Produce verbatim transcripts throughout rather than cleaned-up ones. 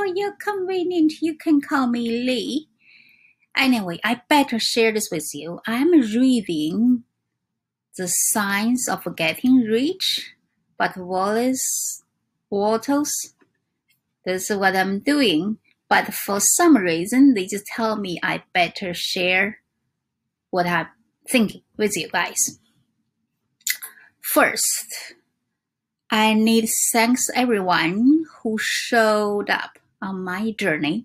for your convenience, you can call me Lee. Anyway, I better share this with you. I'm reading The Science of Getting Rich by Wallace Wattles. This is what I'm doing. But for some reason, they just tell me I better share what I'm thinking with you guys. First, I need to thank everyone who showed up on my journey,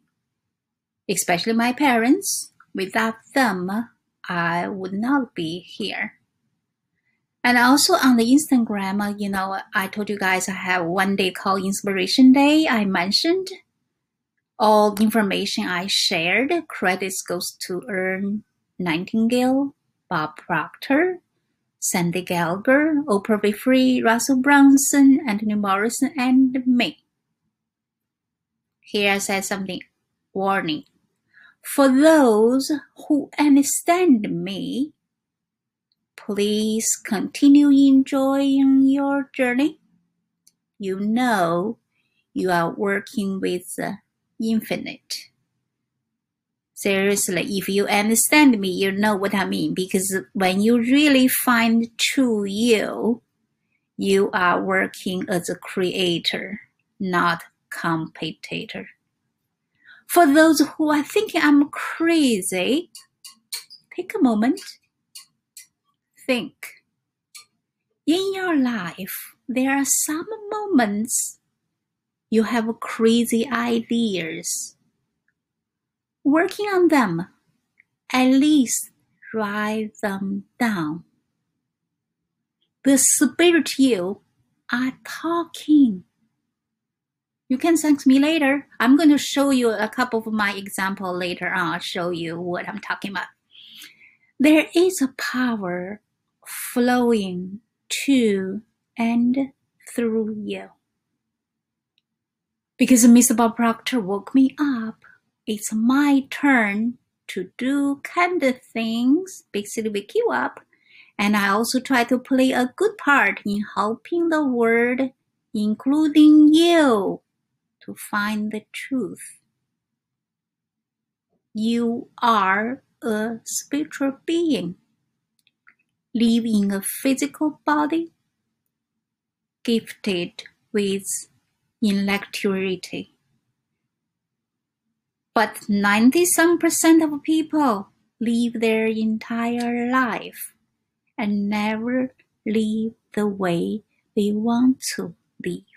especially my parents. Without them, I would not be here. And also on the Instagram, you know, I told you guys I have one day called Inspiration Day. I mentioned all the information I shared. Credits goes to Ern Nightingale, Bob Proctor, Sandy Gallagher, Oprah Winfrey, Russell Brunson, Anthony Morrison, and me. Here I said something. Warning. For those who understand me, please continue enjoying your journey. You know you are working with the infinite. Seriously, if you understand me, you know what I mean. Because when you really find true you, you are working as a creator, not competitor. For those who are thinking I'm crazy, take a moment. Think. In your life, there are some moments you have crazy ideas. Working on them, at least write them down. The spirit you are talking. You can thank me later. I'm going to show you a couple of my examples later on. I'll show you what I'm talking about. There is a power flowing to and through you. Because Mister Bob Proctor woke me up, it's my turn to do kind of things, basically wake you up. And I also try to play a good part in helping the world, including you, to find the truth. You are a spiritual being. Live in a physical body, gifted with intellectuality. But ninety-some percent of people live their entire life and never live the way they want to live.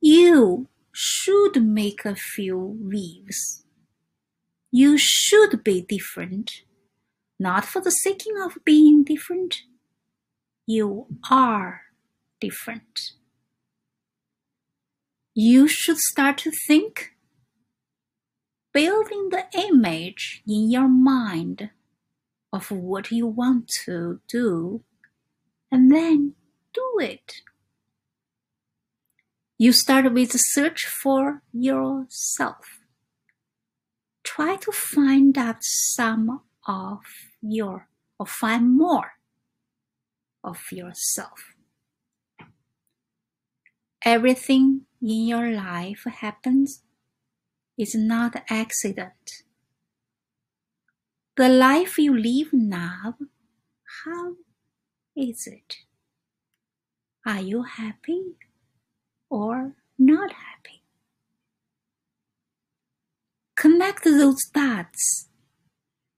You should make a few waves. You should be different, not for the sake of being different. You are different. You should start to think, building the image in your mind of what you want to do, and then do it. You start with a search for yourself. Try to find out some of your, or find more of yourself. Everything in your life happens. It's not an accident. The life you live now, how is it? Are you happy or not happy? Connect those dots.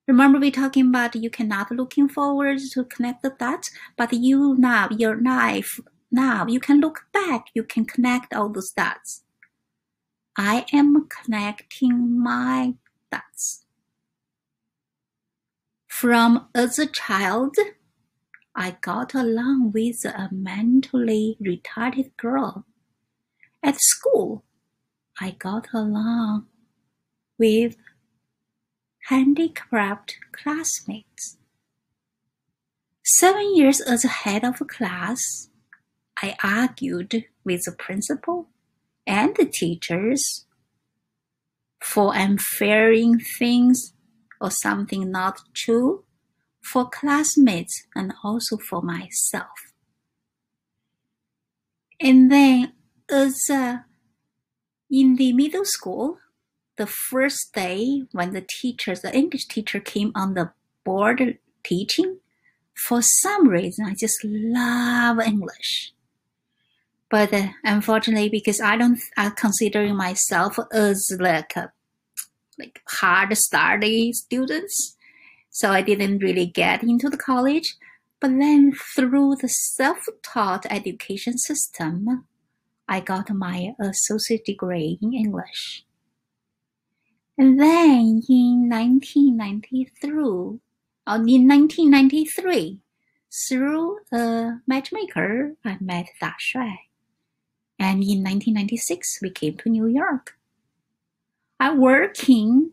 Remember, we're talking about you cannot looking forward to connect the dots, but you now, your life now, you can look back, you can connect all those dots. I am connecting my dots. From as a child, I got along with a mentally retarded girl. At school, I got along with handicapped classmates. Seven years as head of class, I argued with the principal and the teachers for unfair things or something not true, for classmates and also for myself. And then as a In the middle school, the first day when the teachers, the English teacher came on the board teaching, for some reason, I just love English. But uh, unfortunately, because I don't I'm considering myself as like a like hard study students, so I didn't really get into the college. But then through the self-taught education system, I got my associate degree in English. And then in nineteen ninety-three, through a matchmaker, I met Da Shui. And in nineteen ninety-six, we came to New York. I'm working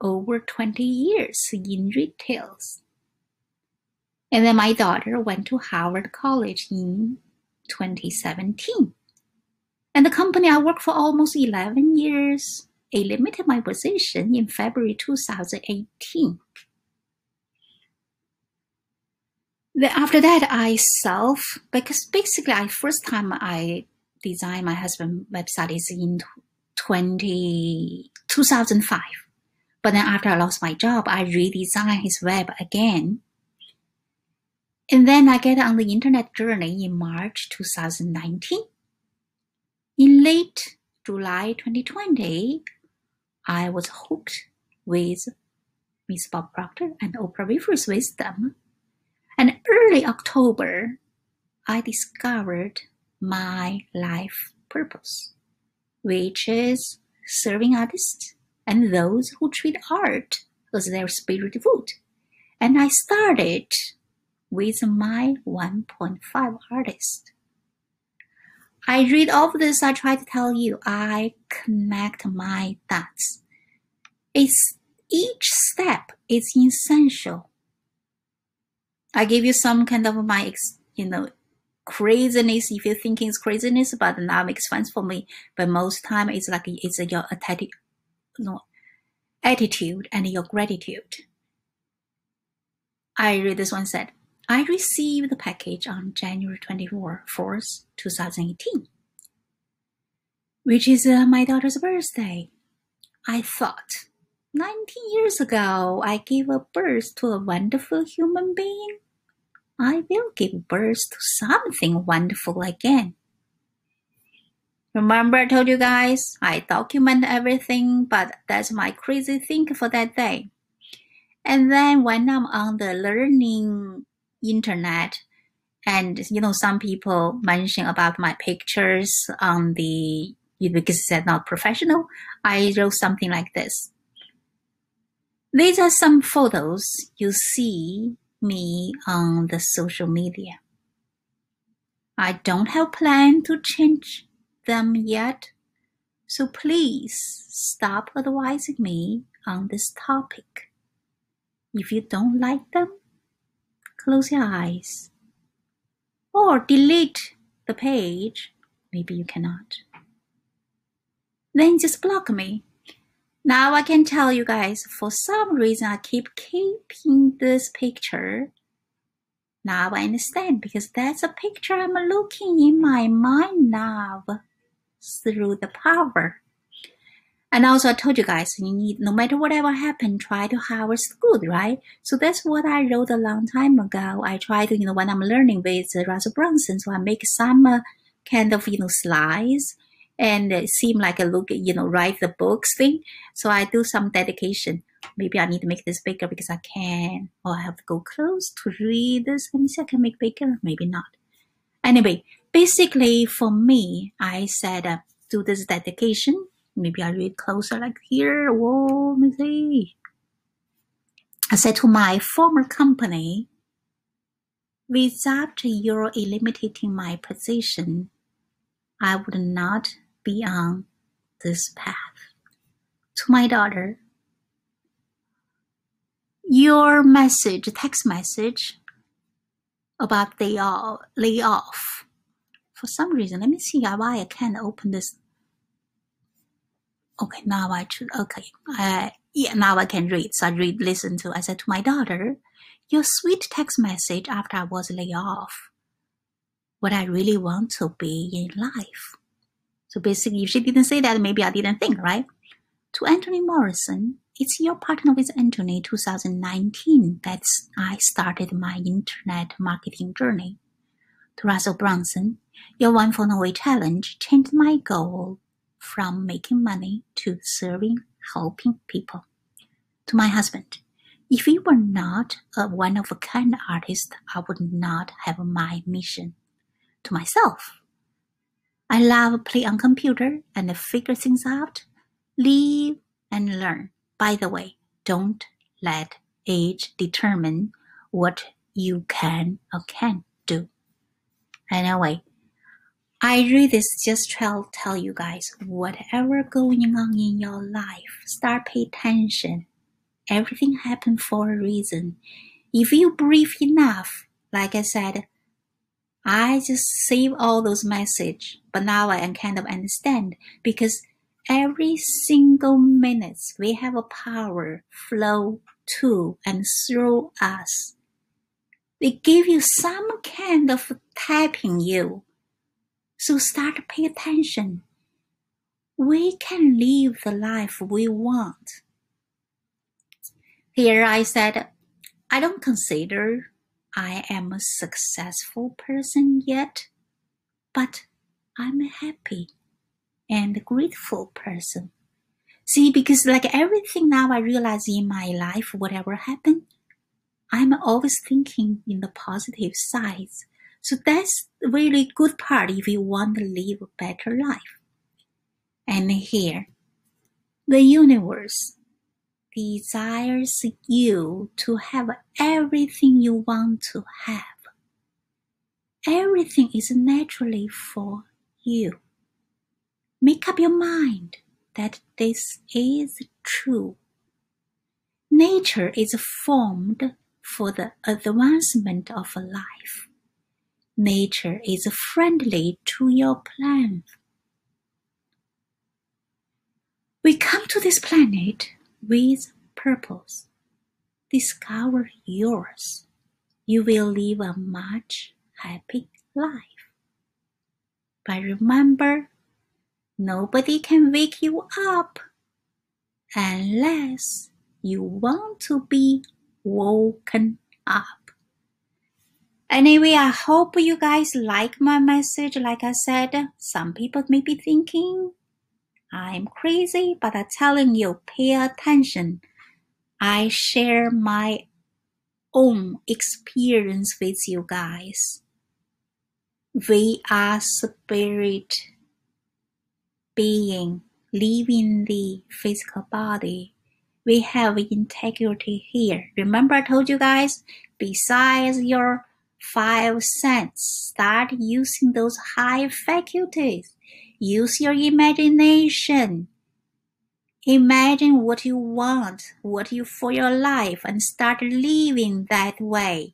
over twenty years in retail. And then my daughter went to Harvard College in twenty seventeen. And the company I worked for almost eleven years, I limited my position in February two thousand eighteen. Then after that, I self, because basically I first time I designed my husband's website is in twenty, two thousand five. But then after I lost my job, I redesigned his web again. And then I get on the internet journey in March two thousand nineteen. In late July twenty twenty, I was hooked with Miz Bob Proctor and Oprah Winfrey's wisdom. And early October, I discovered my life purpose, which is serving artists and those who treat art as their spirit food. And I started with my one point five artist. I read all of this, I try to tell you, I connect my dots. It's, each step is essential. I give you some kind of my, you know, craziness, if you're thinking it's craziness, but now it makes sense for me. But most time it's like, it's your attitude, no, attitude and your gratitude. I read this one said, I received the package on January twenty-fourth, two thousand eighteen, which is uh, my daughter's birthday. I thought, nineteen years ago, I gave a birth to a wonderful human being. I will give birth to something wonderful again. Remember I told you guys, I document everything, but that's my crazy thing for that day. And then when I'm on the learning internet, and you know, some people mention about my pictures on the, because it's not professional, I wrote something like this. These are some photos you see me on the social media. I don't have plan to change them yet, so please stop advising me on this topic. If you don't like them, close your eyes or delete the page. Maybe you cannot. Then just block me. Now I can tell you guys, for some reason I keep keeping this picture. Now I understand, because that's a picture I'm looking in my mind now through the power. And also I told you guys, you need, no matter whatever happened, try to harvest good, right? So that's what I wrote a long time ago. I try to, you know, when I'm learning with Russell Brunson, so I make some uh, kind of, you know, slides and it seem like a look, you know, write the books thing. So I do some dedication. Maybe I need to make this bigger because I can, or I have to go close to read this. Let me see, I can make bigger, maybe not. Anyway, basically for me, I said, uh, do this dedication. Maybe I read closer, like here. Whoa, let me see. I said to my former company, without your eliminating my position, I would not be on this path. To my daughter, your message, text message about the uh, layoff. For some reason, let me see why I can't open this. Okay, now I should, okay, uh, yeah, now I can read. So I read, listen to, I said to my daughter, your sweet text message after I was laid off, what I really want to be in life. So basically, if she didn't say that, maybe I didn't think, right? To Anthony Morrison, it's Your Partner with Anthony twenty nineteen. That's I started my internet marketing journey. To Russell Brunson, Your One Phone Away Challenge changed my goal from making money to serving, helping people. To my husband, if you were not a one-of-a-kind artist, I would not have my mission. To myself, I love play on computer and figure things out, live and learn. By the way, don't let age determine what you can or can't do. Anyway, I read this just to tell you guys, whatever going on in your life, start paying attention. Everything happens for a reason. If you breathe enough, like I said, I just save all those messages, but now I kind of understand, because every single minute we have a power flow to and through us. They give you some kind of tapping you. So start to pay attention. We can live the life we want. Here I said, I don't consider I am a successful person yet, but I'm a happy and grateful person. See, because like everything now I realize in my life, whatever happened, I'm always thinking in the positive sides. So that's a really good part if you want to live a better life. And here, the universe desires you to have everything you want to have. Everything is naturally for you. Make up your mind that this is true. Nature is formed for the advancement of life. Nature is friendly to your plan. We come to this planet with purpose. Discover yours. You will live a much happy life. But remember, nobody can wake you up unless you want to be woken up. Anyway, I hope you guys like my message. Like I said, some people may be thinking I'm crazy, but I'm telling you, pay attention. I share my own experience with you guys. We are spirit being, leaving the physical body. We have integrity here. Remember I told you guys, besides your five senses, start using those high faculties. Use your imagination. Imagine what you want, what you for your life, and start living that way.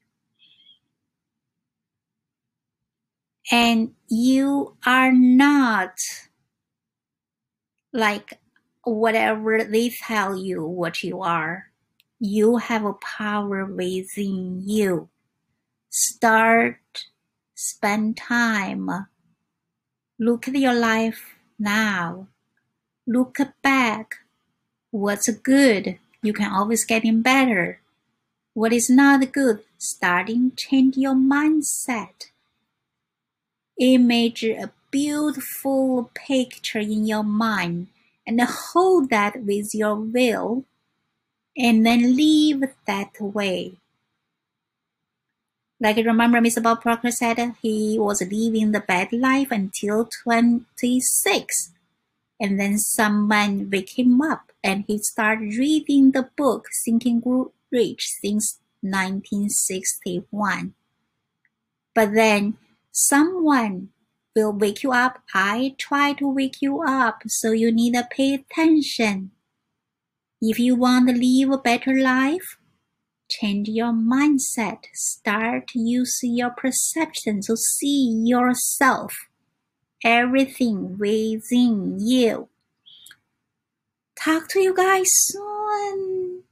And you are not like whatever they tell you what you are. You have a power within you. Start, spend time. Look at your life now. Look back. What's good? You can always get in better. What is not good? Starting change your mindset. Image a beautiful picture in your mind and hold that with your will and then live that way. Like, remember, Mister Bob Proctor said he was living the bad life until twenty-six. And then someone wake him up and he started reading the book, Thinking Rich, since nineteen sixty-one. But then someone will wake you up. I try to wake you up, so you need to pay attention. If you want to live a better life, change your mindset. Start using your perception to see yourself, everything within you. Talk to you guys soon.